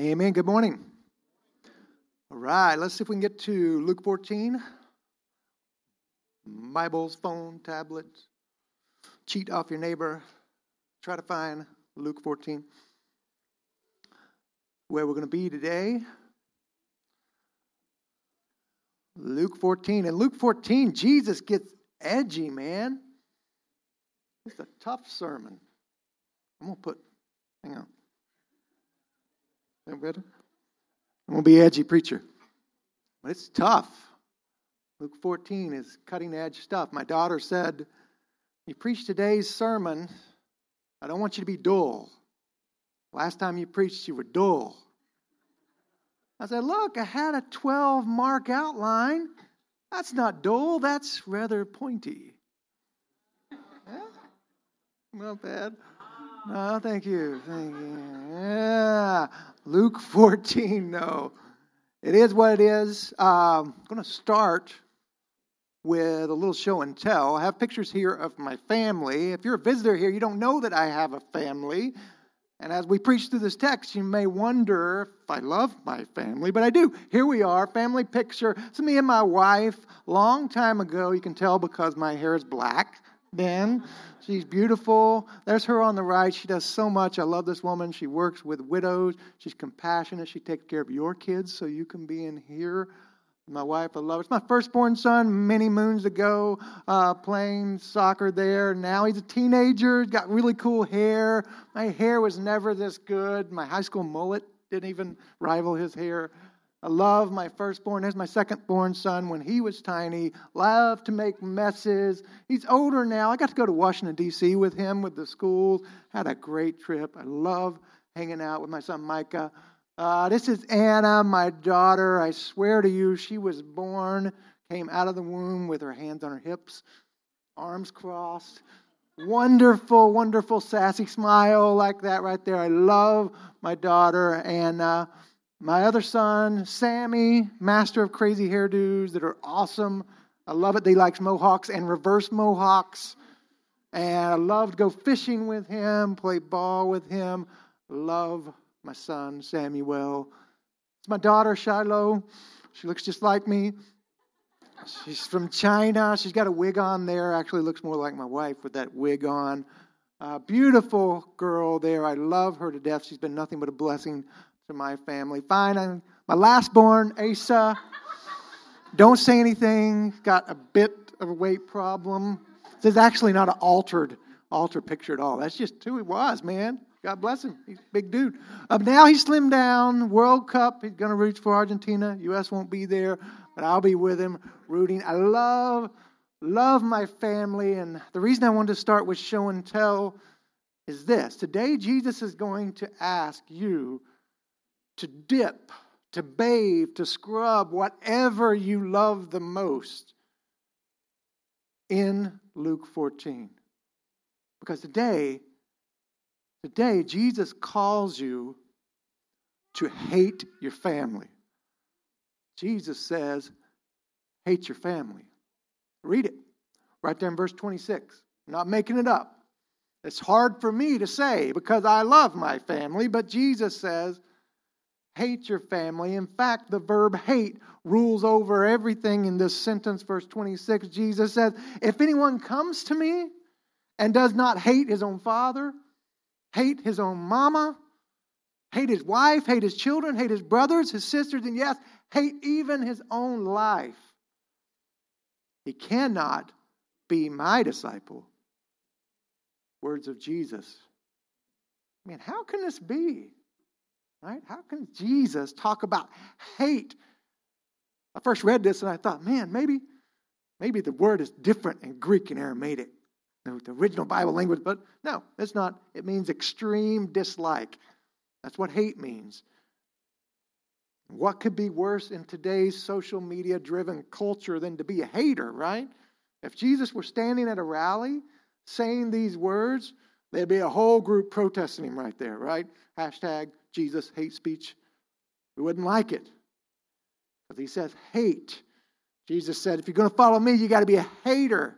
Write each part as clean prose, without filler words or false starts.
Amen. Good morning. All right, let's see if we can get to Luke 14. Bibles, phone, tablet, cheat off your neighbor. Try to find Luke 14. Where we're going to be today. Luke 14. In Luke 14, Jesus gets edgy, man. It's a tough sermon. I'm going to be an edgy preacher. But it's tough. Luke 14 is cutting edge stuff. My daughter said, you preached today's sermon, I don't want you to be dull. Last time you preached, you were dull. I said, look, I had a 12-mark outline. That's not dull. That's rather pointy. Yeah? Not bad. No, thank you. Thank you. Yeah. Luke 14, no. It is what it is. I'm going to start with a little show and tell. I have pictures here of my family. If you're a visitor here, you don't know that I have a family. And as we preach through this text, you may wonder if I love my family, but I do. Here we are, family picture. It's me and my wife. Long time ago, you can tell because my hair is black. Then she's beautiful. There's her on the right. She does so much. I love this woman. She works with widows. She's compassionate. She takes care of your kids so you can be in here. My wife, I love her. It's my firstborn son many moons ago, playing soccer there. Now he's a teenager, got really cool hair. My hair was never this good. My high school mullet didn't even rival his hair. I love my firstborn. There's my secondborn son when he was tiny. Loved to make messes. He's older now. I got to go to Washington, D.C. with him, with the schools. Had a great trip. I love hanging out with my son Micah. This is Anna, my daughter. I swear to you, she was born, came out of the womb with her hands on her hips, arms crossed. Wonderful, wonderful, sassy smile like that right there. I love my daughter, Anna. My other son, Sammy, master of crazy hairdos that are awesome. I love it. He likes mohawks and reverse mohawks. And I love to go fishing with him, play ball with him. Love my son, Samuel. It's my daughter, Shiloh. She looks just like me. She's from China. She's got a wig on there. Actually looks more like my wife with that wig on. Beautiful girl there. I love her to death. She's been nothing but a blessing to my family. Fine, my last born, Asa, don't say anything, got a bit of a weight problem. This is actually not an altered picture at all. That's just who he was, man. God bless him. He's a big dude. Now he's slimmed down. World Cup, he's going to root for Argentina. U.S. won't be there, but I'll be with him rooting. I love my family, and the reason I wanted to start with show and tell is this. Today, Jesus is going to ask you to dip, to bathe, to scrub, whatever you love the most in Luke 14. Because today Jesus calls you to hate your family. Jesus says, hate your family. Read it right there in verse 26. I'm not making it up. It's hard for me to say because I love my family, but Jesus says, hate your family. In fact, the verb hate rules over everything in this sentence. Verse 26, Jesus says, if anyone comes to me and does not hate his own father, hate his own mama, hate his wife, hate his children, hate his brothers, his sisters, and yes, hate even his own life, he cannot be my disciple. Words of Jesus. I mean, how can this be? Right? How can Jesus talk about hate? I first read this and I thought, man, maybe the word is different in Greek and Aramaic, the original Bible language, but no, it's not. It means extreme dislike. That's what hate means. What could be worse in today's social media-driven culture than to be a hater, right? If Jesus were standing at a rally saying these words, there'd be a whole group protesting him right there, right? Hashtag Jesus hate speech. We wouldn't like it. Because he says hate. Jesus said, if you're going to follow me, you got to be a hater.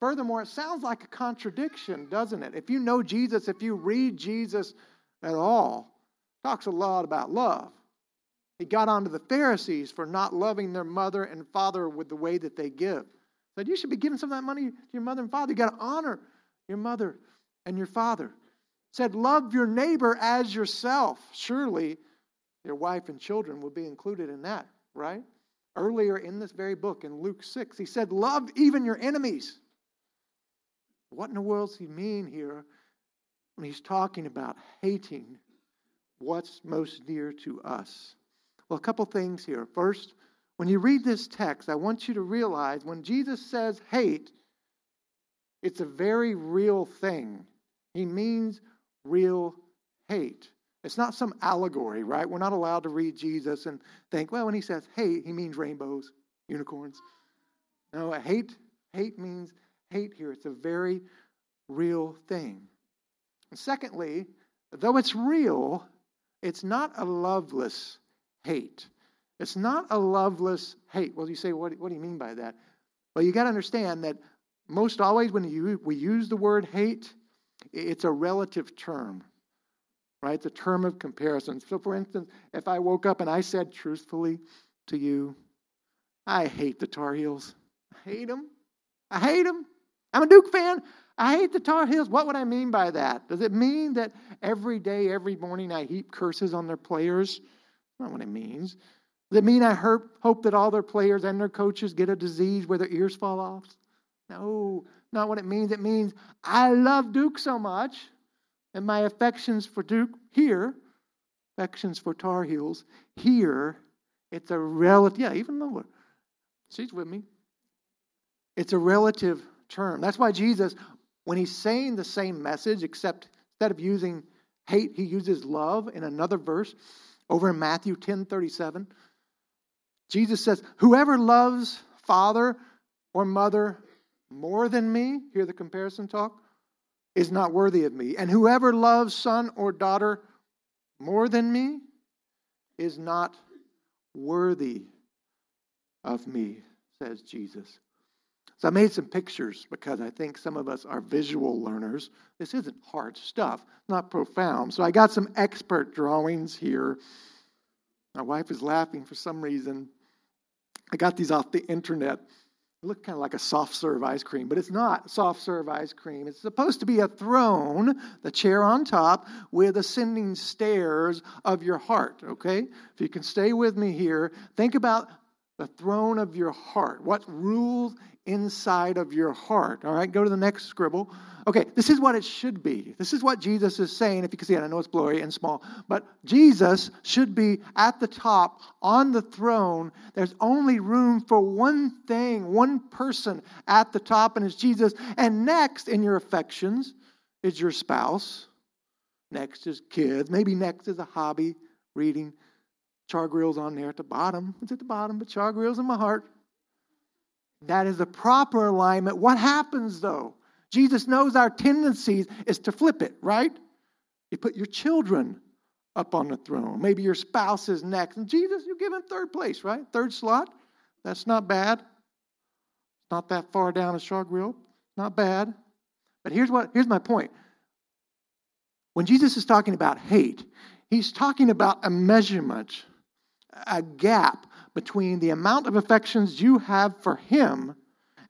Furthermore, it sounds like a contradiction, doesn't it? If you know Jesus, if you read Jesus at all, Talks a lot about love. He got onto the Pharisees for not loving their mother and father with the way that they give. Said, you should be giving some of that money to your mother and father. You got to honor your mother and your father. Said, love your neighbor as yourself. Surely your wife and children will be included in that, right? Earlier in this very book, in Luke 6, he said, love even your enemies. What in the world does he mean here when he's talking about hating what's most dear to us? Well, a couple things here. First, when you read this text, I want you to realize when Jesus says hate, it's a very real thing. He means real hate. It's not some allegory, right? We're not allowed to read Jesus and think, well, when he says hate, he means rainbows, unicorns. No, hate means hate here. It's a very real thing. And secondly, though it's real, it's not a loveless hate. It's not a loveless hate. Well, you say, what do you mean by that? Well, you got to understand that most always when we use the word hate, it's a relative term, right? It's a term of comparison. So, for instance, if I woke up and I said truthfully to you, I hate the Tar Heels. I hate them. I hate them. I'm a Duke fan. I hate the Tar Heels. What would I mean by that? Does it mean that every day, every morning, I heap curses on their players? That's not what it means. Does it mean I hope that all their players and their coaches get a disease where their ears fall off? No, not what it means. It means I love Duke so much, and my affections for Duke here, affections for Tar Heels here, it's a relative. Yeah, even lower. She's with me. It's a relative term. That's why Jesus, when he's saying the same message, except instead of using hate, he uses love in another verse over in Matthew 10:37. Jesus says, whoever loves father or mother more than me, hear the comparison talk, is not worthy of me. And whoever loves son or daughter more than me is not worthy of me, says Jesus. So I made some pictures because I think some of us are visual learners. This isn't hard stuff, not profound. So I got some expert drawings here. My wife is laughing for some reason. I got these off the internet. It looked kind of like a soft serve ice cream, but it's not soft serve ice cream. It's supposed to be a throne, the chair on top, with ascending stairs of your heart, okay? If you can stay with me here, think about the throne of your heart. What rules inside of your heart? All right, go to the next scribble. Okay, this is what it should be. This is what Jesus is saying. If you can see it, I know it's blurry and small, but Jesus should be at the top on the throne. There's only room for one thing, one person at the top, and it's Jesus. And next in your affections is your spouse. Next is kids. Maybe next is a hobby, reading. Char Grill's on there at the bottom. It's at the bottom, but Char Grill's in my heart. That is the proper alignment. What happens, though? Jesus knows our tendencies is to flip it, right? You put your children up on the throne. Maybe your spouse is next. And Jesus, you give him third place, right? Third slot. That's not bad. Not that far down as Char Grill. Not bad. But here's my point. When Jesus is talking about hate, he's talking about a measurement, a gap between the amount of affections you have for him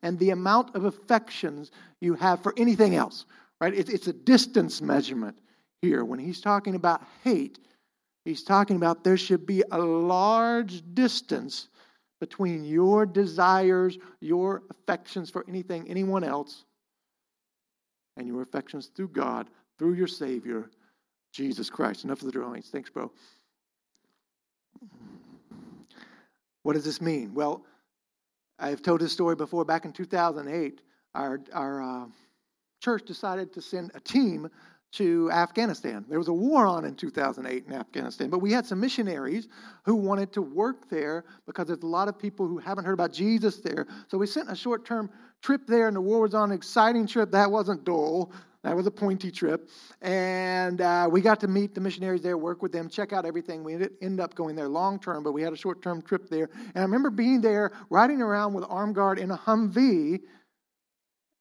and the amount of affections you have for anything else, right? It's a distance measurement here. When he's talking about hate, he's talking about there should be a large distance between your desires, your affections for anything, anyone else, and your affections through God, through your Savior, Jesus Christ. Enough of the drawings. Thanks, bro. What does this mean? Well, I've told this story before. Back in 2008, our church decided to send a team to Afghanistan. There was a war on in 2008 in Afghanistan, but we had some missionaries who wanted to work there because there's a lot of people who haven't heard about Jesus there. So we sent a short-term trip there, and the war was on. An exciting trip. That wasn't dull. That was a pointy trip. And we got to meet the missionaries there, work with them, check out everything. We didn't end up going there long-term, but we had a short-term trip there. And I remember being there, riding around with arm guard in a Humvee,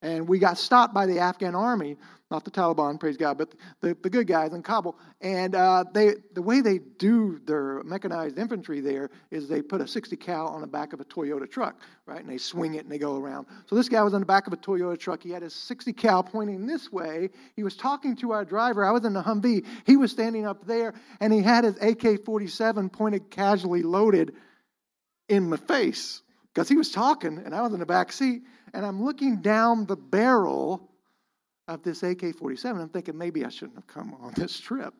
And we got stopped by the Afghan army, not the Taliban, praise God, but the good guys in Kabul. And the way they do their mechanized infantry there is they put a 60 cal on the back of a Toyota truck, right? And they swing it and they go around. So this guy was on the back of a Toyota truck. He had his 60 cal pointing this way. He was talking to our driver. I was in the Humvee. He was standing up there, and he had his AK-47 pointed casually loaded in my face. Because he was talking, and I was in the back seat, and I'm looking down the barrel of this AK-47. I'm thinking, maybe I shouldn't have come on this trip.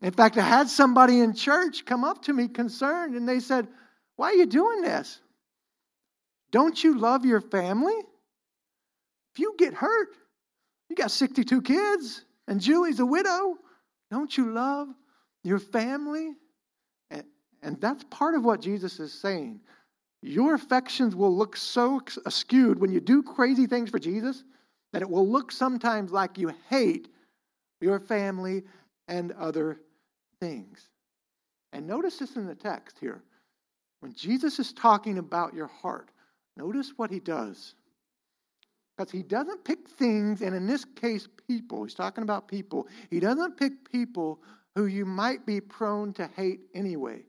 In fact, I had somebody in church come up to me concerned, and they said, "Why are you doing this? Don't you love your family? If you get hurt, you got 62 kids, and Julie's a widow. Don't you love your family?" And that's part of what Jesus is saying. Your affections will look so skewed when you do crazy things for Jesus that it will look sometimes like you hate your family and other things. And notice this in the text here. When Jesus is talking about your heart, notice what he does. Because he doesn't pick things, and in this case, people. He's talking about people. He doesn't pick people who you might be prone to hate anyway.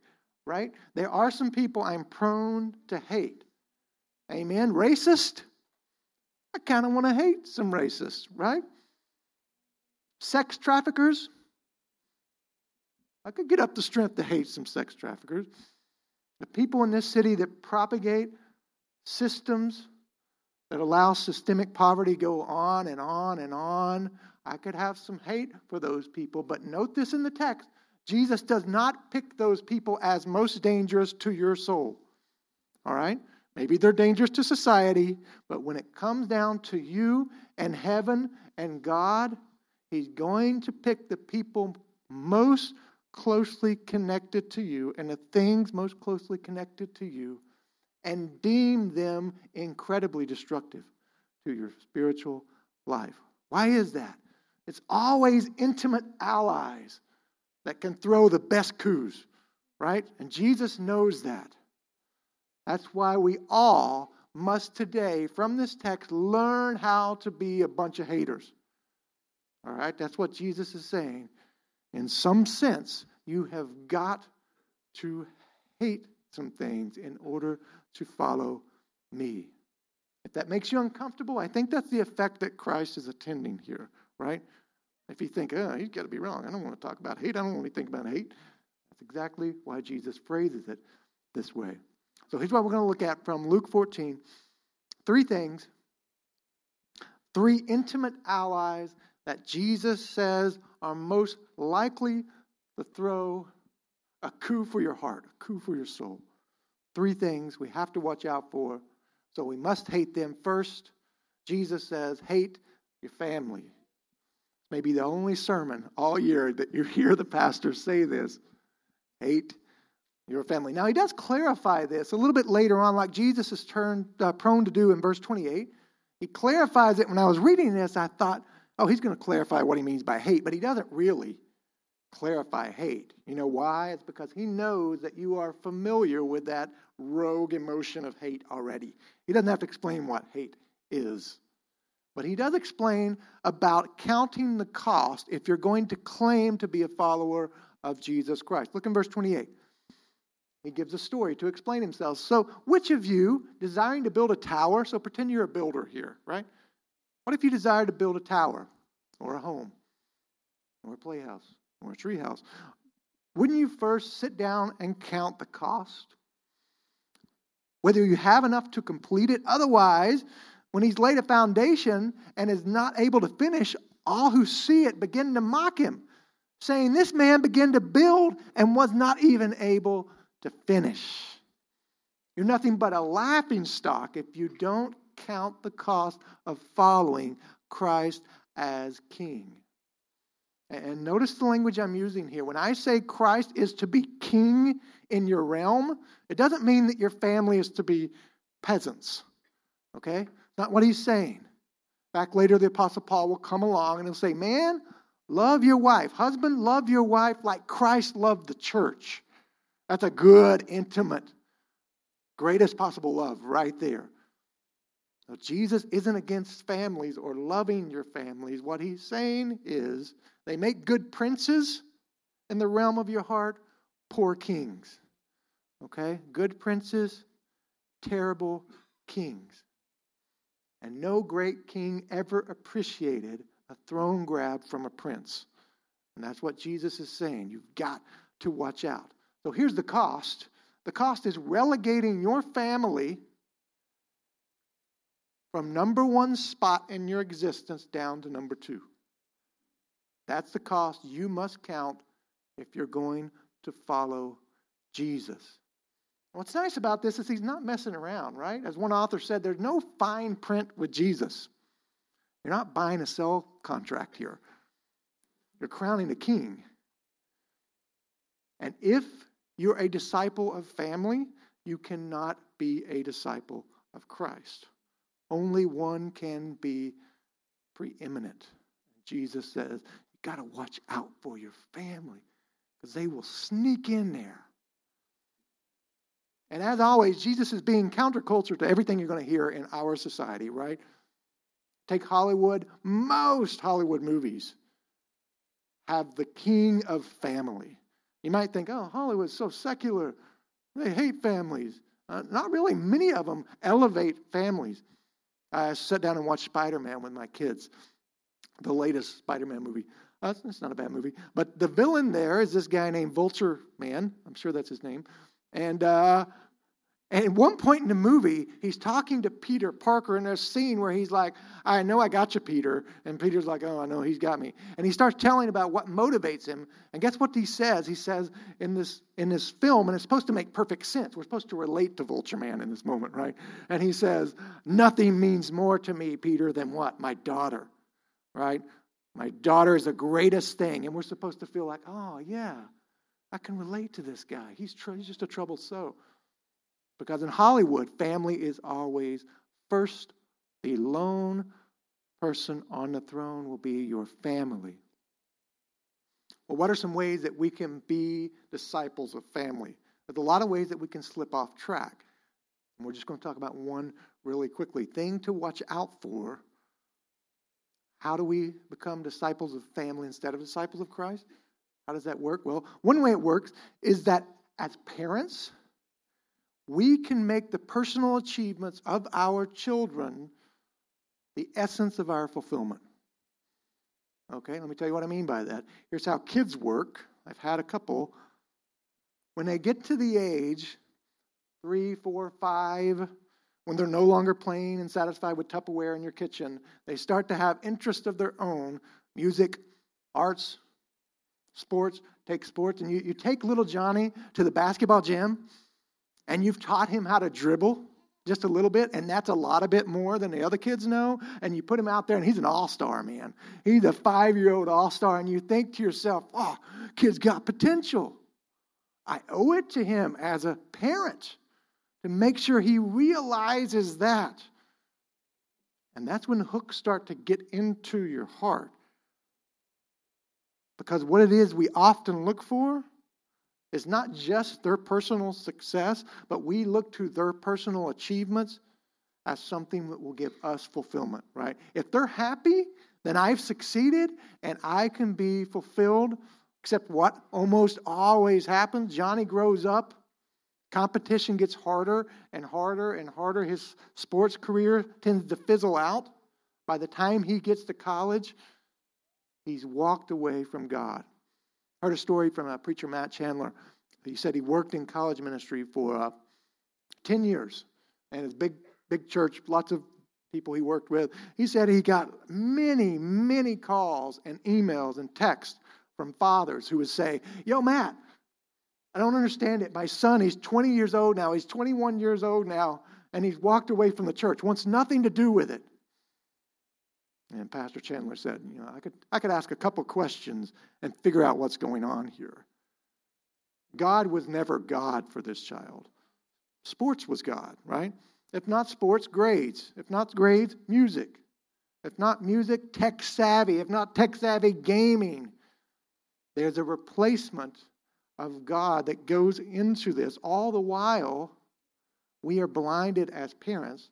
Right? There are some people I'm prone to hate. Amen? Racist? I kind of want to hate some racists, right? Sex traffickers? I could get up the strength to hate some sex traffickers. The people in this city that propagate systems that allow systemic poverty go on and on and on. I could have some hate for those people, but note this in the text. Jesus does not pick those people as most dangerous to your soul. All right? Maybe they're dangerous to society, but when it comes down to you and heaven and God, he's going to pick the people most closely connected to you and the things most closely connected to you and deem them incredibly destructive to your spiritual life. Why is that? It's always intimate allies that can throw the best coups, right? And Jesus knows that. That's why we all must today, from this text, learn how to be a bunch of haters. All right? That's what Jesus is saying. In some sense, you have got to hate some things in order to follow me. If that makes you uncomfortable, I think that's the effect that Christ is attending here, right? If you think, oh, he's got to be wrong. I don't want to talk about hate. I don't want to think about hate. That's exactly why Jesus phrases it this way. So here's what we're going to look at from Luke 14. Three things, three intimate allies that Jesus says are most likely to throw a coup for your heart, a coup for your soul. Three things we have to watch out for. So we must hate them first. Jesus says, hate your family. Maybe the only sermon all year that you hear the pastor say this, hate your family. Now, he does clarify this a little bit later on, like Jesus is prone to do in verse 28. He clarifies it. When I was reading this, I thought, oh, he's going to clarify what he means by hate, but he doesn't really clarify hate. You know why? It's because he knows that you are familiar with that rogue emotion of hate already. He doesn't have to explain what hate is. But he does explain about counting the cost if you're going to claim to be a follower of Jesus Christ. Look in verse 28. He gives a story to explain himself. So, which of you, desiring to build a tower, so pretend you're a builder here, right? What if you desire to build a tower or a home or a playhouse or a treehouse? Wouldn't you first sit down and count the cost? Whether you have enough to complete it, otherwise, when he's laid a foundation and is not able to finish, all who see it begin to mock him, saying, "This man began to build and was not even able to finish." You're nothing but a laughingstock if you don't count the cost of following Christ as King. And notice the language I'm using here. When I say Christ is to be king in your realm, it doesn't mean that your family is to be peasants. Okay? Not what he's saying. Back later, the Apostle Paul will come along and he'll say, "Man, love your wife. Husband, love your wife like Christ loved the church." That's a good, intimate, greatest possible love right there. Now, Jesus isn't against families or loving your families. What he's saying is they make good princes in the realm of your heart, poor kings. Okay? Good princes, terrible kings. And no great king ever appreciated a throne grab from a prince. And that's what Jesus is saying. You've got to watch out. So here's the cost. The cost is relegating your family from number one spot in your existence down to number two. That's the cost you must count if you're going to follow Jesus. What's nice about this is he's not messing around, right? As one author said, there's no fine print with Jesus. You're not buying a sell contract here. You're crowning a king. And if you're a disciple of family, you cannot be a disciple of Christ. Only one can be preeminent. Jesus says, you got to watch out for your family because they will sneak in there. And as always, Jesus is being counterculture to everything you're going to hear in our society, right? Take Hollywood. Most Hollywood movies have the king of family. You might think, oh, Hollywood's so secular. They hate families. Not really. Many of them elevate families. I sat down and watched Spider-Man with my kids, the latest Spider-Man movie. It's not a bad movie. But the villain there is this guy named Vulture Man. I'm sure that's his name. And at one point in the movie, he's talking to Peter Parker in a scene where he's like, I know I got you, Peter. And Peter's like, oh, I know he's got me. And he starts telling about what motivates him. And guess what he says? He says in this film, and it's supposed to make perfect sense. We're supposed to relate to Vulture Man in this moment, right? And he says, nothing means more to me, Peter, than what? My daughter, right? My daughter is the greatest thing. And we're supposed to feel like, oh, yeah, I can relate to this guy. He's just a troubled soul. Because in Hollywood, family is always first. The lone person on the throne will be your family. Well, what are some ways that we can be disciples of family? There's a lot of ways that we can slip off track. And we're just going to talk about one really quickly. Thing to watch out for. How do we become disciples of family instead of disciples of Christ? How does that work? Well, one way it works is that as parents, we can make the personal achievements of our children the essence of our fulfillment. Okay, let me tell you what I mean by that. Here's how kids work. I've had a couple. When they get to the age 3, 4, 5, when they're no longer playing and satisfied with Tupperware in your kitchen, they start to have interests of their own, music, arts, sports. Take sports, and you take little Johnny to the basketball gym, and you've taught him how to dribble just a little bit, and that's a bit more than the other kids know, and you put him out there, and he's an all-star, man. He's a 5-year-old all-star, and you think to yourself, oh, kid's got potential. I owe it to him as a parent to make sure he realizes that. And that's when hooks start to get into your heart. Because what it is we often look for is not just their personal success, but we look to their personal achievements as something that will give us fulfillment, right? If they're happy, then I've succeeded and I can be fulfilled, except what almost always happens. Johnny grows up, competition gets harder and harder and harder. His sports career tends to fizzle out. By the time he gets to college, he's walked away from God. I heard a story from preacher Matt Chandler. He said he worked in college ministry for 10 years. And it's big church, lots of people he worked with. He said he got many, many calls and emails and texts from fathers who would say, yo, Matt, I don't understand it. My son, he's 20 years old now. He's 21 years old now. And he's walked away from the church. Wants nothing to do with it. And Pastor Chandler said, you know, I could ask a couple questions and figure out what's going on here. God was never God for this child. Sports was God, right? If not sports, grades. If not grades, music. If not music, tech savvy. If not tech savvy, gaming. There's a replacement of God that goes into this. All the while, we are blinded as parents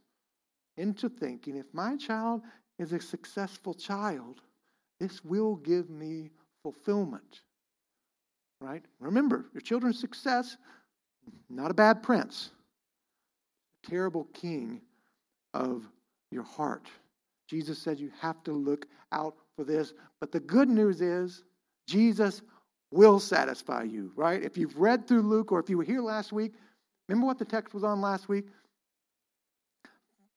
into thinking, if my child is a successful child, this will give me fulfillment. Right? Remember, your children's success, not a bad prince, a terrible king of your heart. Jesus said you have to look out for this. But the good news is Jesus will satisfy you, right? If you've read through Luke, or if you were here last week, remember what the text was on last week?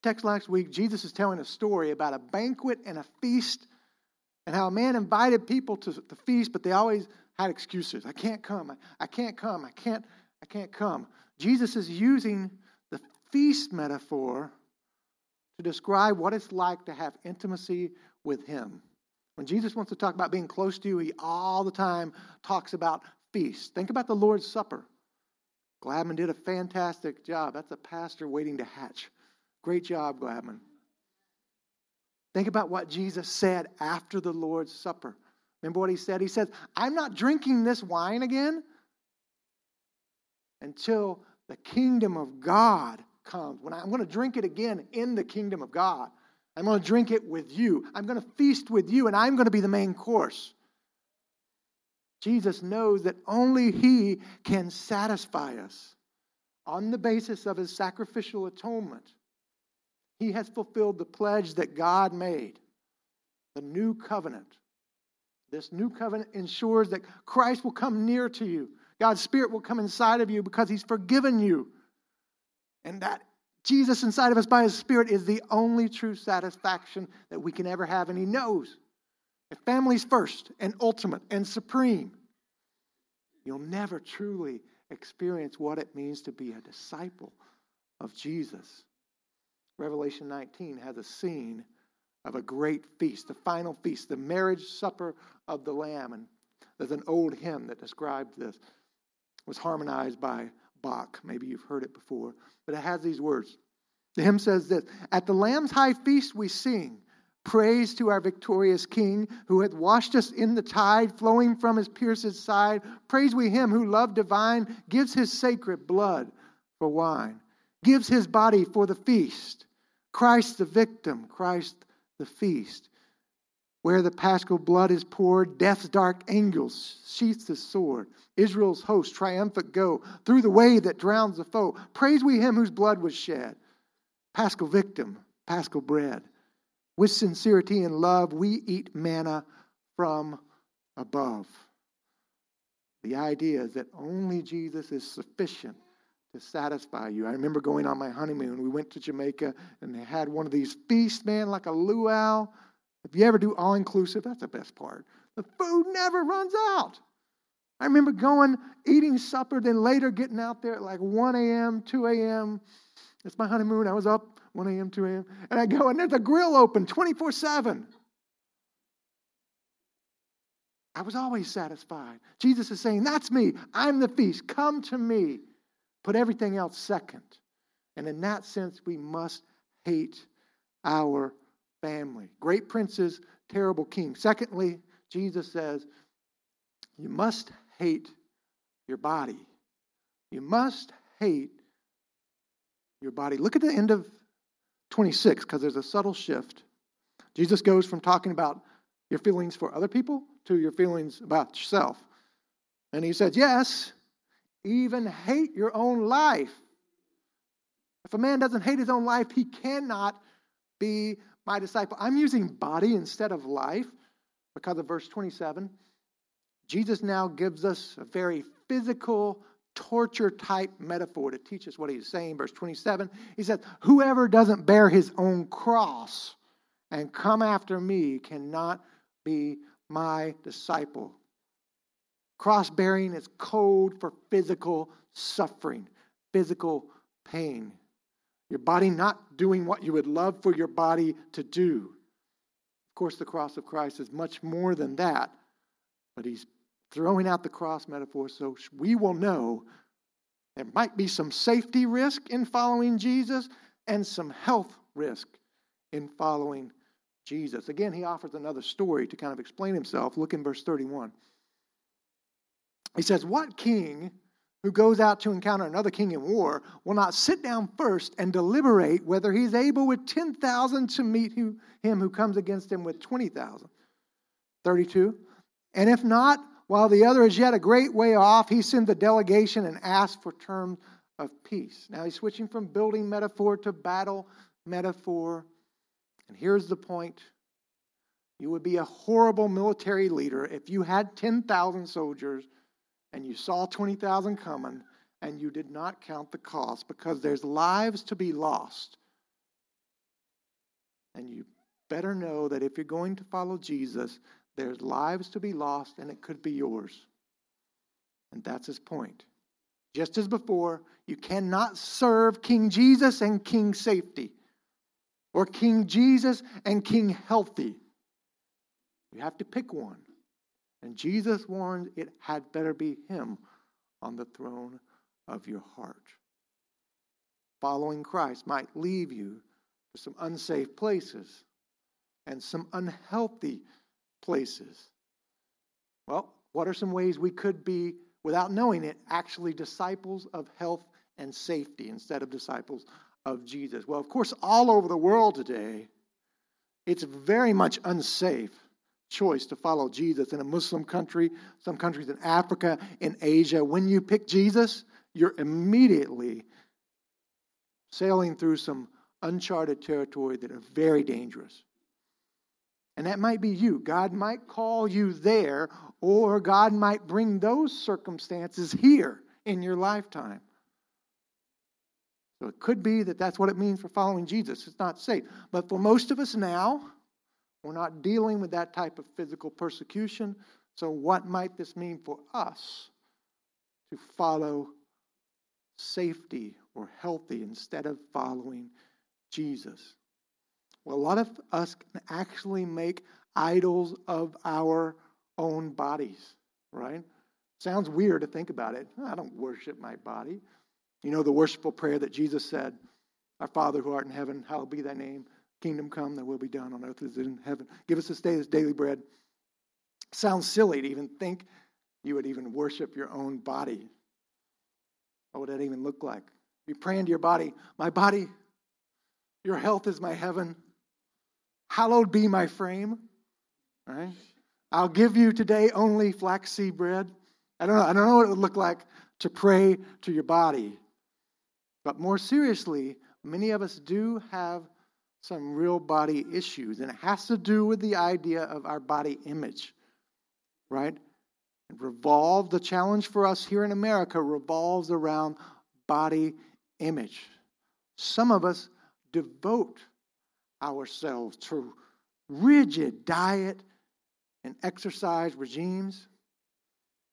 Text last week, Jesus is telling a story about a banquet and a feast, and how a man invited people to the feast, but they always had excuses. I can't come. I can't come. Jesus is using the feast metaphor to describe what it's like to have intimacy with him. When Jesus wants to talk about being close to you, he all the time talks about feasts. Think about the Lord's Supper. Gladman did a fantastic job. That's a pastor waiting to hatch. Great job, Gladman. Think about what Jesus said after the Lord's Supper. Remember what he said? He says, I'm not drinking this wine again until the kingdom of God comes. When I'm going to drink it again in the kingdom of God. I'm going to drink it with you. I'm going to feast with you, and I'm going to be the main course. Jesus knows that only he can satisfy us on the basis of his sacrificial atonement. He has fulfilled the pledge that God made, the new covenant. This new covenant ensures that Christ will come near to you. God's Spirit will come inside of you because he's forgiven you. And that Jesus inside of us by his Spirit is the only true satisfaction that we can ever have. And he knows that family's first and ultimate and supreme. You'll never truly experience what it means to be a disciple of Jesus. Revelation 19 has a scene of a great feast, the final feast, the marriage supper of the Lamb. And there's an old hymn that describes this. It was harmonized by Bach. Maybe you've heard it before. But it has these words. The hymn says this, at the Lamb's high feast we sing, praise to our victorious King, who hath washed us in the tide flowing from his pierced side. Praise we him who love divine, gives his sacred blood for wine. Gives his body for the feast. Christ the victim, Christ the feast. Where the paschal blood is poured, death's dark angel sheaths his sword. Israel's host triumphant go through the wave that drowns the foe. Praise we him whose blood was shed. Paschal victim, paschal bread. With sincerity and love, we eat manna from above. The idea is that only Jesus is sufficient to satisfy you. I remember going on my honeymoon. We went to Jamaica and they had one of these feasts, man, like a luau. If you ever do all-inclusive, that's the best part. The food never runs out. I remember going, eating supper, then later getting out there at like 1 a.m., 2 a.m. It's my honeymoon. I was up 1 a.m., 2 a.m. And I go, and there's a grill open 24/7. I was always satisfied. Jesus is saying, that's me. I'm the feast. Come to me. Put everything else second. And in that sense, we must hate our family. Great princes, terrible kings. Secondly, Jesus says, you must hate your body. You must hate your body. Look at the end of 26, because there's a subtle shift. Jesus goes from talking about your feelings for other people to your feelings about yourself. And he says, yes, even hate your own life. If a man doesn't hate his own life, he cannot be my disciple. I'm using body instead of life because of verse 27. Jesus now gives us a very physical, torture-type metaphor to teach us what he's saying. Verse 27, he says, whoever doesn't bear his own cross and come after me cannot be my disciple. Cross-bearing is code for physical suffering, physical pain. Your body not doing what you would love for your body to do. Of course, the cross of Christ is much more than that, but he's throwing out the cross metaphor so we will know there might be some safety risk in following Jesus and some health risk in following Jesus. Again, he offers another story to kind of explain himself. Look in verse 31. He says, what king who goes out to encounter another king in war will not sit down first and deliberate whether he's able with 10,000 to meet him who comes against him with 20,000. 32. And if not, while the other is yet a great way off, he sends a delegation and asks for terms of peace. Now he's switching from building metaphor to battle metaphor. And here's the point. You would be a horrible military leader if you had 10,000 soldiers and you saw 20,000 coming and you did not count the cost, because there's lives to be lost. And you better know that if you're going to follow Jesus, there's lives to be lost, and it could be yours. And that's his point. Just as before, you cannot serve King Jesus and King Safety, or King Jesus and King Healthy. You have to pick one. And Jesus warned it had better be him on the throne of your heart. Following Christ might leave you to some unsafe places and some unhealthy places. Well, what are some ways we could be, without knowing it, actually disciples of health and safety instead of disciples of Jesus? Well, of course, all over the world today, it's very much unsafe choice to follow Jesus in a Muslim country, some countries in Africa, in Asia. When you pick Jesus, you're immediately sailing through some uncharted territory that are very dangerous. And that might be you. God might call you there, or God might bring those circumstances here in your lifetime. So it could be that that's what it means for following Jesus. It's not safe. But for most of us now, we're not dealing with that type of physical persecution. So what might this mean for us to follow safety or healthy instead of following Jesus? Well, a lot of us can actually make idols of our own bodies, right? Sounds weird to think about it. I don't worship my body. You know the worshipful prayer that Jesus said, "Our Father who art in heaven, hallowed be thy name. Kingdom come, thy will be done on earth as in heaven. Give us this day this daily bread." Sounds silly to even think you would even worship your own body. What would that even look like? You're praying to your body, "My body, your health is my heaven. Hallowed be my frame." All right? "I'll give you today only flaxseed bread." I don't know what it would look like to pray to your body. But more seriously, many of us do have some real body issues. And it has to do with the idea of our body image, right? The challenge for us here in America revolves around body image. Some of us devote ourselves to rigid diet and exercise regimes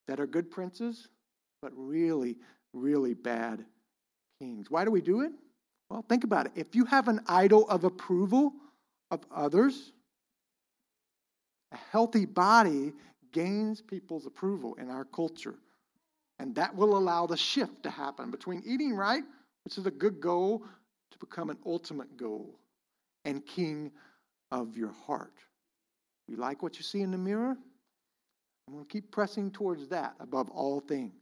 that are good princes, but really, really bad kings. Why do we do it? Well, think about it. If you have an idol of approval of others, a healthy body gains people's approval in our culture. And that will allow the shift to happen between eating right, which is a good goal, to become an ultimate goal and king of your heart. You like what you see in the mirror? I'm going to keep pressing towards that above all things.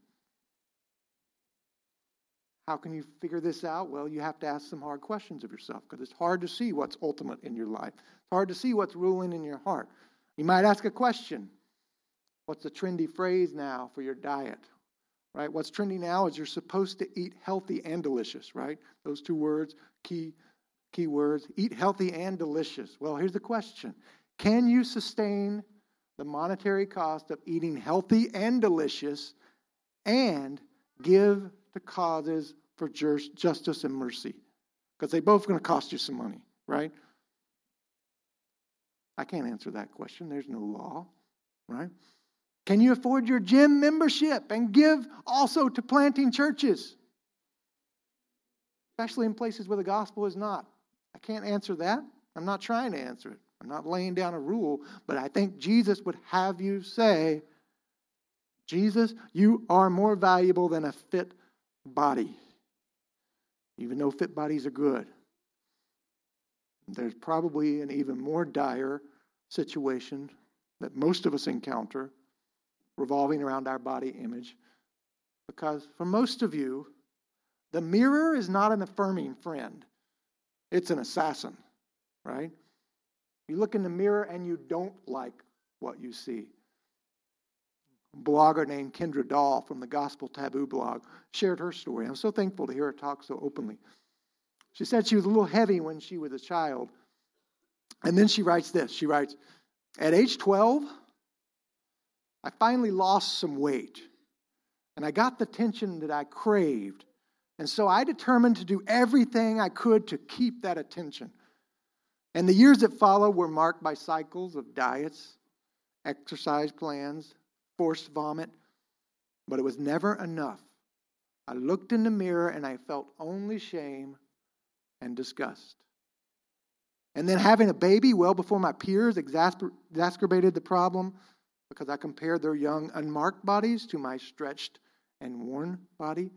How can you figure this out? Well, you have to ask some hard questions of yourself, because it's hard to see what's ultimate in your life. It's hard to see what's ruling in your heart. You might ask a question. What's the trendy phrase now for your diet? Right? What's trendy now is you're supposed to eat healthy and delicious, right? Those two words, key words, eat healthy and delicious. Well, here's the question. Can you sustain the monetary cost of eating healthy and delicious and give the causes for justice and mercy? Because they both going to cost you some money, right? I can't answer that question. There's no law, right? Can you afford your gym membership and give also to planting churches? Especially in places where the gospel is not. I can't answer that. I'm not trying to answer it. I'm not laying down a rule, but I think Jesus would have you say, Jesus, you are more valuable than a fit body, even though fit bodies are good. There's probably an even more dire situation that most of us encounter revolving around our body image Because for most of you, the mirror is not an affirming friend. It's an assassin, right? You look in the mirror and you don't like what you see. A blogger named Kendra Dahl from the Gospel Taboo blog shared her story. I'm so thankful to hear her talk so openly. She said she was a little heavy when she was a child. And then she writes this. She writes, at age 12, I finally lost some weight. And I got the attention that I craved. And so I determined to do everything I could to keep that attention. And the years that followed were marked by cycles of diets, exercise plans, forced vomit. But it was never enough. I looked in the mirror and I felt only shame and disgust. And then having a baby well before my peers exacerbated the problem because I compared their young, unmarked bodies to my stretched and worn body.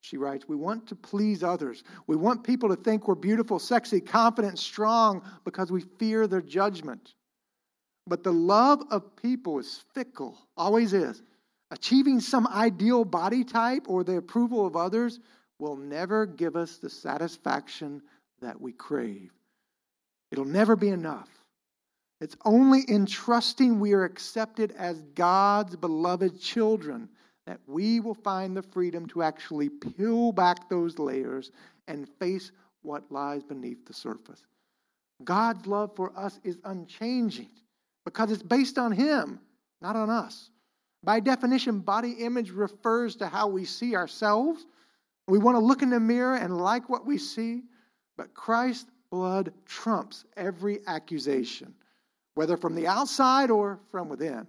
She writes, we want to please others. We want people to think we're beautiful, sexy, confident, strong because we fear their judgment. But the love of people is fickle, always is. Achieving some ideal body type or the approval of others will never give us the satisfaction that we crave. It'll never be enough. It's only in trusting we are accepted as God's beloved children that we will find the freedom to actually peel back those layers and face what lies beneath the surface. God's love for us is unchanging because it's based on Him, not on us. By definition, body image refers to how we see ourselves. We want to look in the mirror and like what we see, but Christ's blood trumps every accusation, whether from the outside or from within.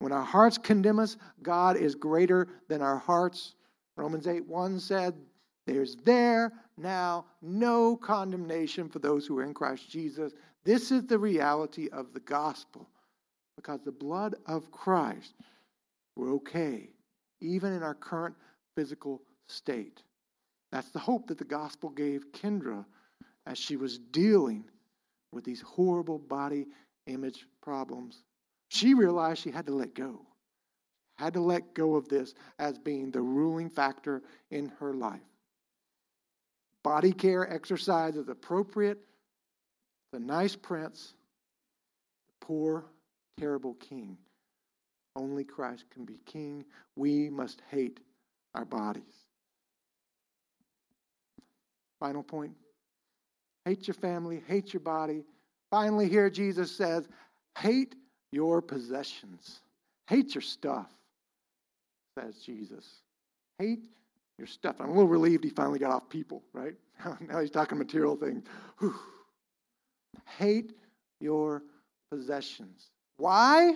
When our hearts condemn us, God is greater than our hearts. Romans 8:1 said, there's there now no condemnation for those who are in Christ Jesus. This is the reality of the gospel. Because the blood of Christ, we're okay, even in our current physical state. That's the hope that the gospel gave Kendra as she was dealing with these horrible body image problems. She realized she had to let go. Had to let go of this as being the ruling factor in her life. Body care, exercise is appropriate. The nice prince, the poor, terrible king. Only Christ can be king. We must hate our bodies. Final point. Hate your family, hate your body. Finally here Jesus says, hate your possessions. Hate your stuff, says Jesus. Hate your stuff. I'm a little relieved he finally got off people, right? Now he's talking material things. Whew. Hate your possessions. Why?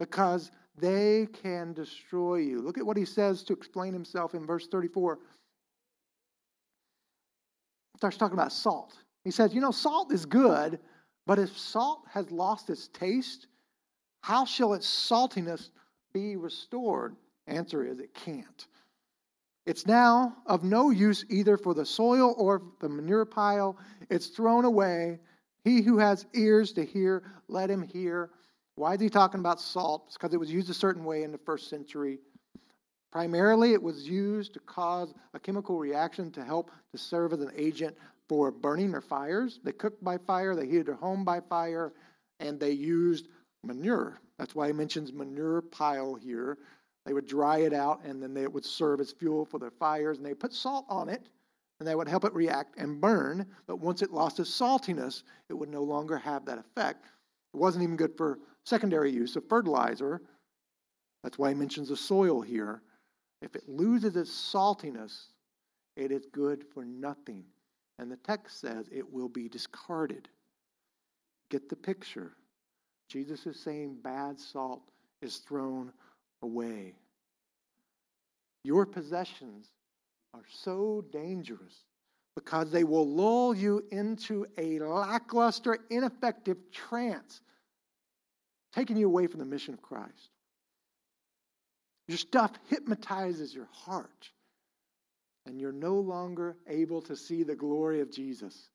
Because they can destroy you. Look at what he says to explain himself in verse 34. He starts talking about salt. He says, salt is good, but if salt has lost its taste, how shall its saltiness be restored? Answer is, it can't. It's now of no use either for the soil or the manure pile. It's thrown away. He who has ears to hear, let him hear. Why is he talking about salt? It's because it was used a certain way in the first century. Primarily, it was used to cause a chemical reaction to help to serve as an agent for burning their fires. They cooked by fire. They heated their home by fire. And they used manure. That's why he mentions manure pile here. They would dry it out and then it would serve as fuel for their fires, and they put salt on it and that would help it react and burn. But once it lost its saltiness, it would no longer have that effect. It wasn't even good for secondary use of fertilizer. That's why he mentions the soil here. If it loses its saltiness, it is good for nothing. And the text says it will be discarded. Get the picture. Jesus is saying bad salt is thrown away. Your possessions are so dangerous because they will lull you into a lackluster, ineffective trance, taking you away from the mission of Christ. Your stuff hypnotizes your heart, and you're no longer able to see the glory of Jesus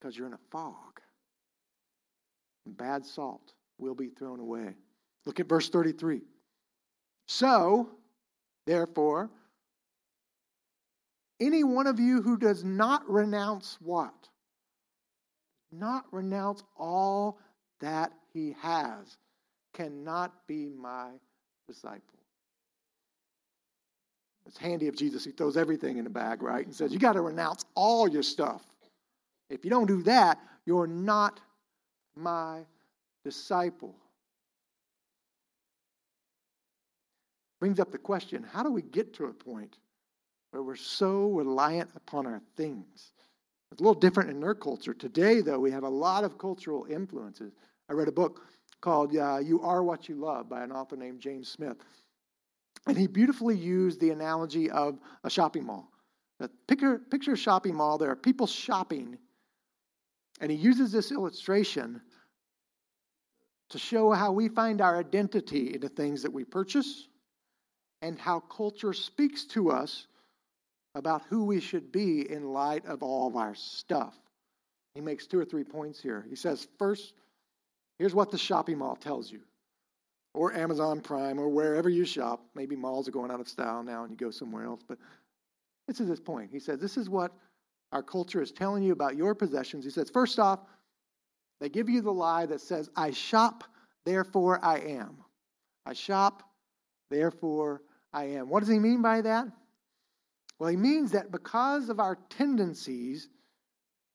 because you're in a fog. Bad salt will be thrown away. Look at verse 33. So, therefore, any one of you who does not renounce what? Not renounce all that he has cannot be my disciple. It's handy of Jesus. He throws everything in the bag, right? And says, you got to renounce all your stuff. If you don't do that, you're not my disciple. Brings up the question, how do we get to a point where we're so reliant upon our things? It's a little different in their culture. Today, though, we have a lot of cultural influences. I read a book called You Are What You Love by an author named James Smith. And he beautifully used the analogy of a shopping mall. Now, picture a shopping mall. There are people shopping. And he uses this illustration to show how we find our identity in the things that we purchase and how culture speaks to us about who we should be in light of all of our stuff. He makes 2 or 3 points here. He says, first, here's what the shopping mall tells you, or Amazon Prime, or wherever you shop. Maybe malls are going out of style now and you go somewhere else, but this is his point. He says, this is what our culture is telling you about your possessions. He says, first off, they give you the lie that says, I shop, therefore I am. I shop, therefore I am. What does he mean by that? Well, he means that because of our tendencies,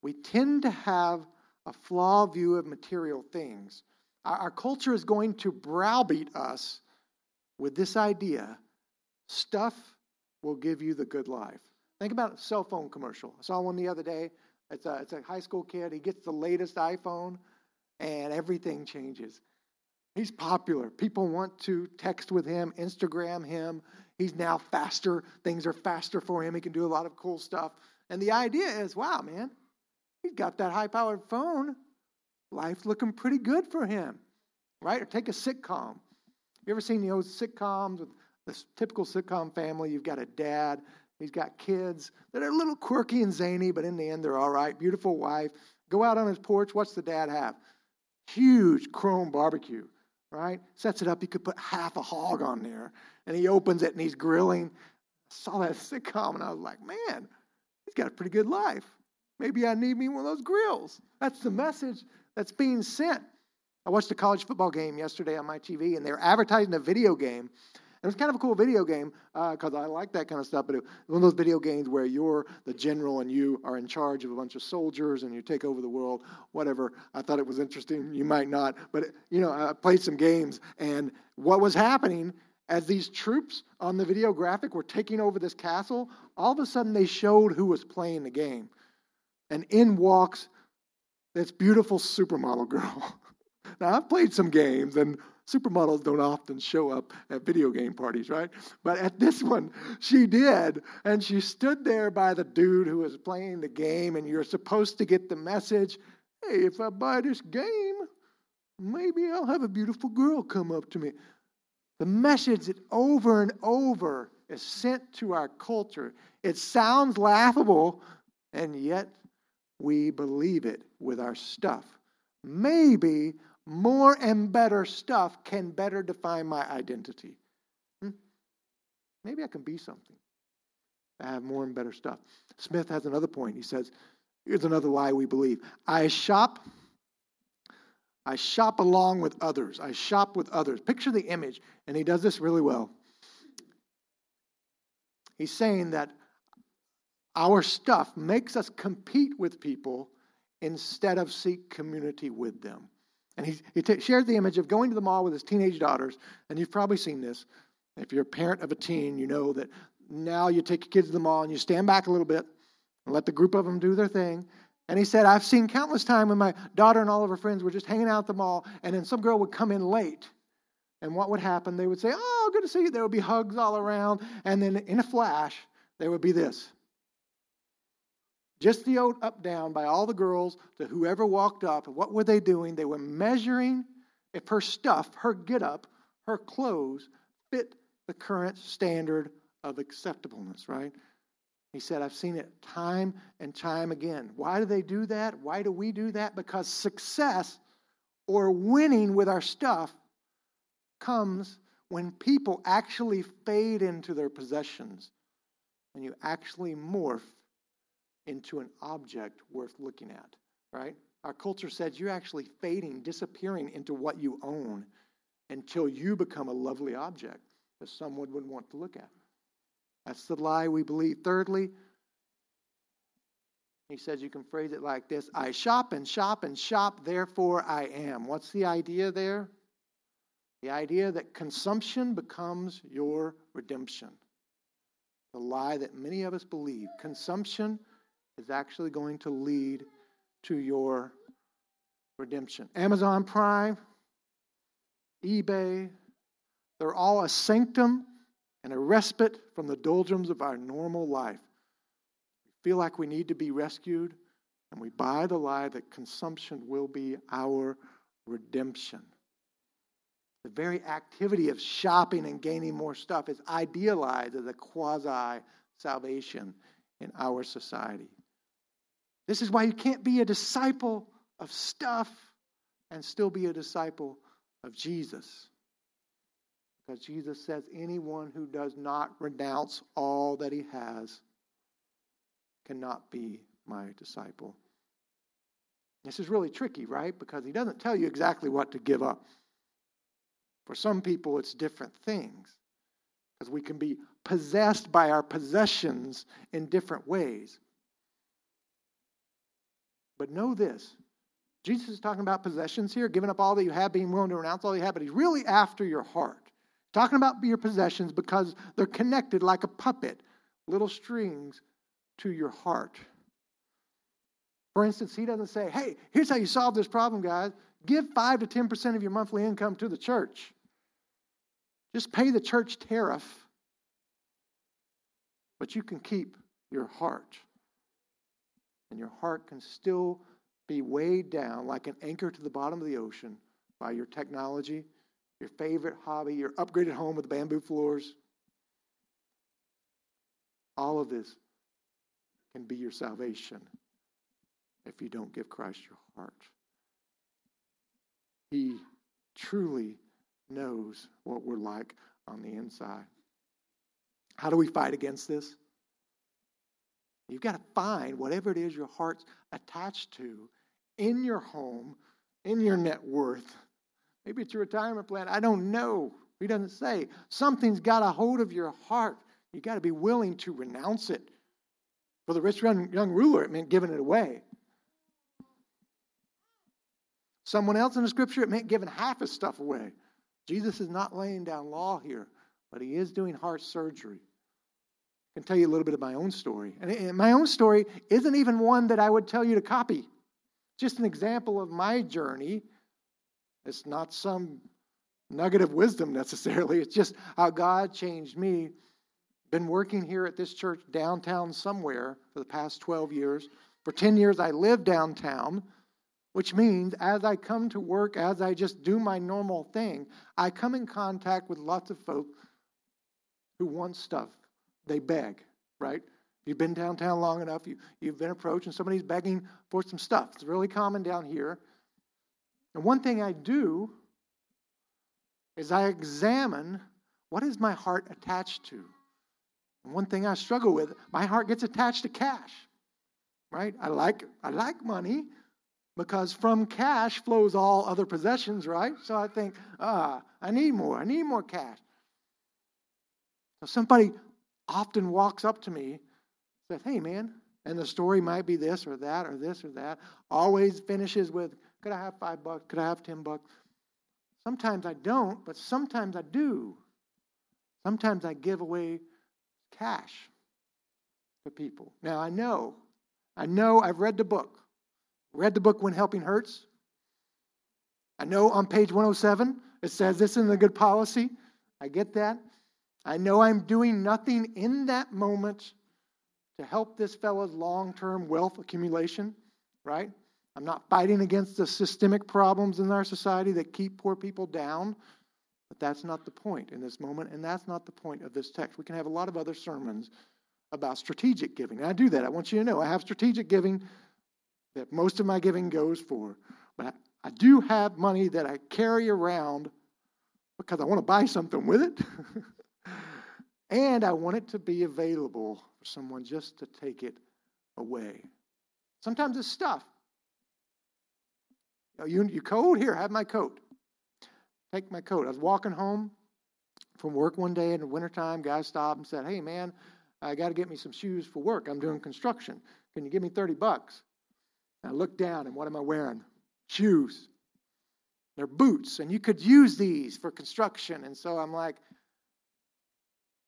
we tend to have a flawed view of material things. Our culture is going to browbeat us with this idea, stuff will give you the good life. Think about a cell phone commercial. I saw one the other day. It's a high school kid. He gets the latest iPhone, and everything changes. He's popular. People want to text with him, Instagram him. He's now faster. Things are faster for him. He can do a lot of cool stuff. And the idea is, wow, man, he's got that high-powered phone. Life's looking pretty good for him, right? Or take a sitcom. You ever seen the old sitcoms with this typical sitcom family? You've got a dad. He's got kids that are a little quirky and zany, but in the end, they're all right. Beautiful wife. Go out on his porch. What's the dad have? Huge chrome barbecue. Right? Sets it up. He could put half a hog on there. And he opens it and he's grilling. I saw that sitcom and I was like, man, he's got a pretty good life. Maybe I need me one of those grills. That's the message that's being sent. I watched a college football game yesterday on my TV and they were advertising a video game. It was kind of a cool video game because I like that kind of stuff. But it was one of those video games where you're the general and you are in charge of a bunch of soldiers and you take over the world, whatever. I thought it was interesting. You might not. But, I played some games. And what was happening as these troops on the video graphic were taking over this castle, all of a sudden they showed who was playing the game. And in walks this beautiful supermodel girl. Now, I've played some games and supermodels don't often show up at video game parties, right? But at this one, she did. And she stood there by the dude who was playing the game, and you're supposed to get the message, hey, if I buy this game, maybe I'll have a beautiful girl come up to me. The message that over and over is sent to our culture. It sounds laughable, and yet we believe it with our stuff. Maybe more and better stuff can better define my identity. Maybe I can be something. I have more and better stuff. Smith has another point. He says, here's another lie we believe. I shop along with others. I shop with others. Picture the image, and he does this really well. He's saying that our stuff makes us compete with people instead of seek community with them. And he shared the image of going to the mall with his teenage daughters. And you've probably seen this. If you're a parent of a teen, you know that now you take your kids to the mall and you stand back a little bit and let the group of them do their thing. And he said, I've seen countless times when my daughter and all of her friends were just hanging out at the mall. And then some girl would come in late. And what would happen? They would say, oh, good to see you. There would be hugs all around. And then in a flash, there would be this. Just the old up-down by all the girls to whoever walked up. What were they doing? They were measuring if her stuff, her get-up, her clothes fit the current standard of acceptableness, right? He said, I've seen it time and time again. Why do they do that? Why do we do that? Because success or winning with our stuff comes when people actually fade into their possessions and you actually morph into an object worth looking at, right? Our culture says you're actually fading, disappearing into what you own until you become a lovely object that someone would want to look at. That's the lie we believe. Thirdly, he says you can phrase it like this: I shop and shop and shop, therefore I am. What's the idea there? The idea that consumption becomes your redemption. The lie that many of us believe. Consumption is actually going to lead to your redemption. Amazon Prime, eBay, they're all a sanctum and a respite from the doldrums of our normal life. We feel like we need to be rescued, and we buy the lie that consumption will be our redemption. The very activity of shopping and gaining more stuff is idealized as a quasi-salvation in our society. This is why you can't be a disciple of stuff and still be a disciple of Jesus. Because Jesus says anyone who does not renounce all that he has cannot be my disciple. This is really tricky, right? Because he doesn't tell you exactly what to give up. For some people, it's different things. Because we can be possessed by our possessions in different ways. But know this. Jesus is talking about possessions here, giving up all that you have, being willing to renounce all you have, but he's really after your heart. He's talking about your possessions because they're connected like a puppet, little strings to your heart. For instance, he doesn't say, hey, here's how you solve this problem, guys. Give 5 to 10% of your monthly income to the church. Just pay the church tariff, but you can keep your heart. And your heart can still be weighed down like an anchor to the bottom of the ocean by your technology, your favorite hobby, your upgraded home with bamboo floors. All of this can be your salvation if you don't give Christ your heart. He truly knows what we're like on the inside. How do we fight against this? You've got to find whatever it is your heart's attached to in your home, in your net worth. Maybe it's your retirement plan. I don't know. He doesn't say. Something's got a hold of your heart. You've got to be willing to renounce it. For the rich young ruler, it meant giving it away. Someone else in the scripture, it meant giving half his stuff away. Jesus is not laying down law here, but he is doing heart surgery. I can tell you a little bit of my own story. And my own story isn't even one that I would tell you to copy. Just an example of my journey. It's not some nugget of wisdom necessarily. It's just how God changed me. Been working here at this church downtown somewhere for the past 12 years. For 10 years I lived downtown, which means as I come to work, as I just do my normal thing, I come in contact with lots of folk who want stuff. They beg, right? You've been downtown long enough, you've been approached, and somebody's begging for some stuff. It's really common down here. And one thing I do is I examine what is my heart attached to. And one thing I struggle with, my heart gets attached to cash, right? I like money because from cash flows all other possessions, right? So I think, I need more cash. So somebody often walks up to me and says, hey, man, and the story might be this or that or this or that. Always finishes with, could I have $5? Could I have $10? Sometimes I don't, but sometimes I do. Sometimes I give away cash to people. Now, I know I've read the book. Read the book When Helping Hurts. I know on page 107 it says this isn't a good policy. I get that. I know I'm doing nothing in that moment to help this fellow's long-term wealth accumulation, right? I'm not fighting against the systemic problems in our society that keep poor people down, but that's not the point in this moment, and that's not the point of this text. We can have a lot of other sermons about strategic giving, and I do that. I want you to know I have strategic giving that most of my giving goes for, but I do have money that I carry around because I want to buy something with it. And I want it to be available for someone just to take it away. Sometimes it's stuff. You cold? Here, have my coat. Take my coat. I was walking home from work one day in the wintertime. Guy stopped and said, hey, man, I got to get me some shoes for work. I'm doing construction. Can you give me $30? And I looked down, and what am I wearing? Shoes. They're boots, and you could use these for construction. And so I'm like,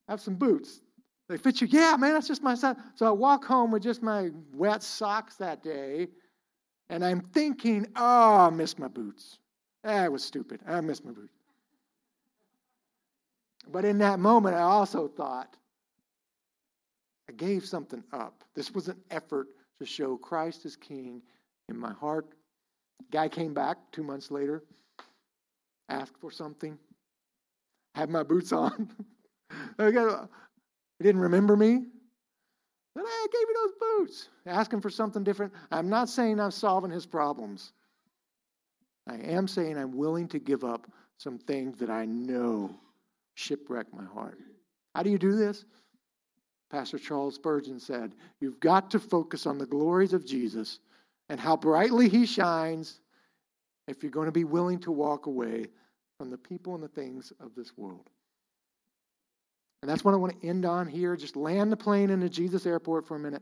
I have some boots. They fit you. Yeah, man, that's just my size. So I walk home with just my wet socks that day, and I'm thinking, oh, I missed my boots. That was stupid. I missed my boots. But in that moment, I also thought, I gave something up. This was an effort to show Christ as King in my heart. Guy came back 2 months later, asked for something, had my boots on. He didn't remember me. But hey, I gave you those boots. Ask him for something different. I'm not saying I'm solving his problems. I am saying I'm willing to give up some things that I know shipwreck my heart. How do you do this? Pastor Charles Spurgeon said, you've got to focus on the glories of Jesus and how brightly he shines if you're going to be willing to walk away from the people and the things of this world. And that's what I want to end on here. Just land the plane into Jesus Airport for a minute.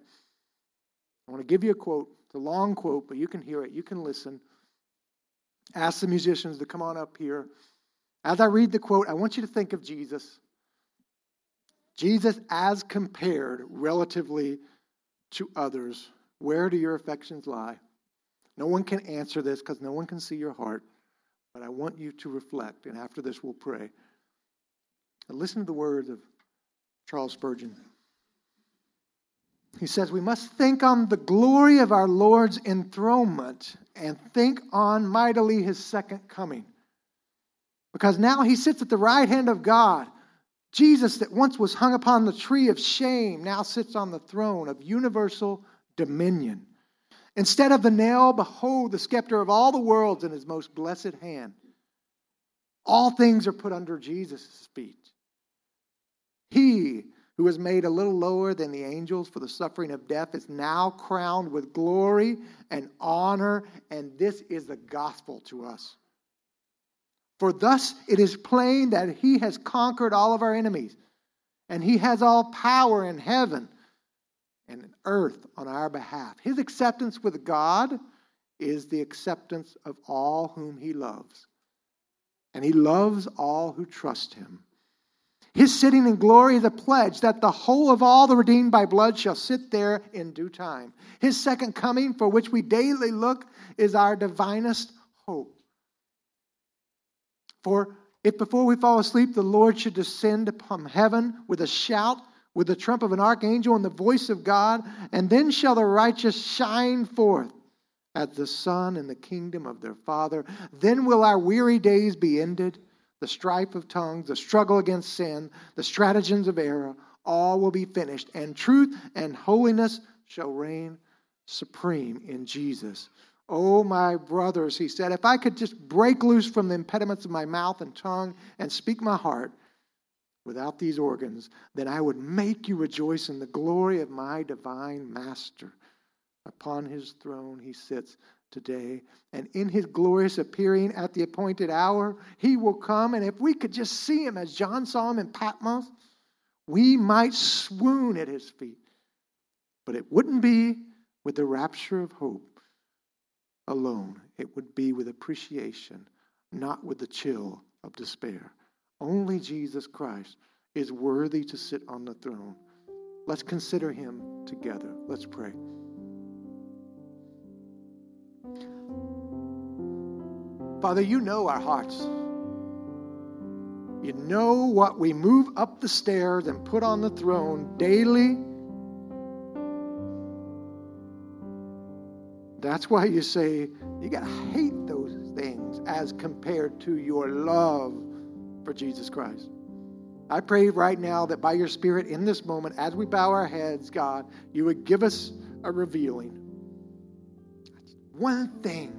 I want to give you a quote. It's a long quote, but you can hear it. You can listen. Ask the musicians to come on up here. As I read the quote, I want you to think of Jesus. Jesus as compared relatively to others. Where do your affections lie? No one can answer this because no one can see your heart. But I want you to reflect, and after this we'll pray. Now listen to the words of Charles Spurgeon. He says, we must think on the glory of our Lord's enthronement and think on mightily his second coming. Because now he sits at the right hand of God. Jesus that once was hung upon the tree of shame now sits on the throne of universal dominion. Instead of the nail, behold the scepter of all the worlds in his most blessed hand. All things are put under Jesus' feet. He who was made a little lower than the angels for the suffering of death is now crowned with glory and honor, and this is the gospel to us. For thus it is plain that he has conquered all of our enemies, and he has all power in heaven and in earth on our behalf. His acceptance with God is the acceptance of all whom he loves, and he loves all who trust him. His sitting in glory is a pledge that the whole of all the redeemed by blood shall sit there in due time. His second coming, for which we daily look, is our divinest hope. For if before we fall asleep the Lord should descend upon heaven with a shout, with the trump of an archangel and the voice of God, and then shall the righteous shine forth as the sun in the kingdom of their Father. Then will our weary days be ended, the strife of tongues, the struggle against sin, the stratagems of error, all will be finished, and truth and holiness shall reign supreme in Jesus. Oh, my brothers, he said, if I could just break loose from the impediments of my mouth and tongue and speak my heart without these organs, then I would make you rejoice in the glory of my divine master. Upon his throne he sits today, and in his glorious appearing at the appointed hour, he will come. And if we could just see him as John saw him in Patmos, we might swoon at his feet. But it wouldn't be with the rapture of hope alone. It would be with appreciation, not with the chill of despair. Only Jesus Christ is worthy to sit on the throne. Let's consider him together. Let's pray. Father, you know our hearts. You know what we move up the stairs and put on the throne daily. That's why you say you got to hate those things as compared to your love for Jesus Christ. I pray right now that by your Spirit in this moment, as we bow our heads, God, you would give us a revealing. One thing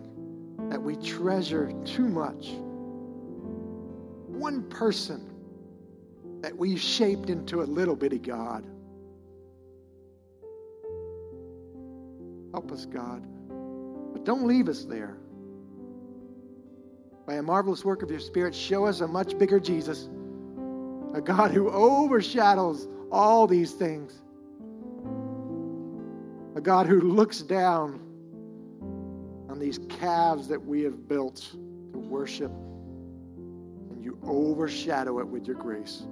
that we treasure too much. one person that we shaped into a little bitty God. Help us, God. But don't leave us there. By a marvelous work of your Spirit, show us a much bigger Jesus, a God who overshadows all these things, a God who looks down on these calves that we have built to worship, and you overshadow it with your grace.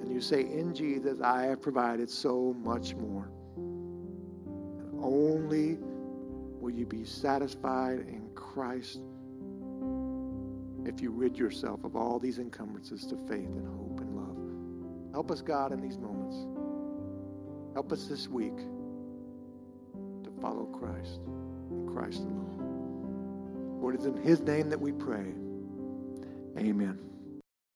And you say, in Jesus, I have provided so much more. And only will you be satisfied in Christ if you rid yourself of all these encumbrances to faith and hope and love. Help us, God, in these moments. Help us this week to follow Christ and Christ alone. Lord, it's in his name that we pray. Amen.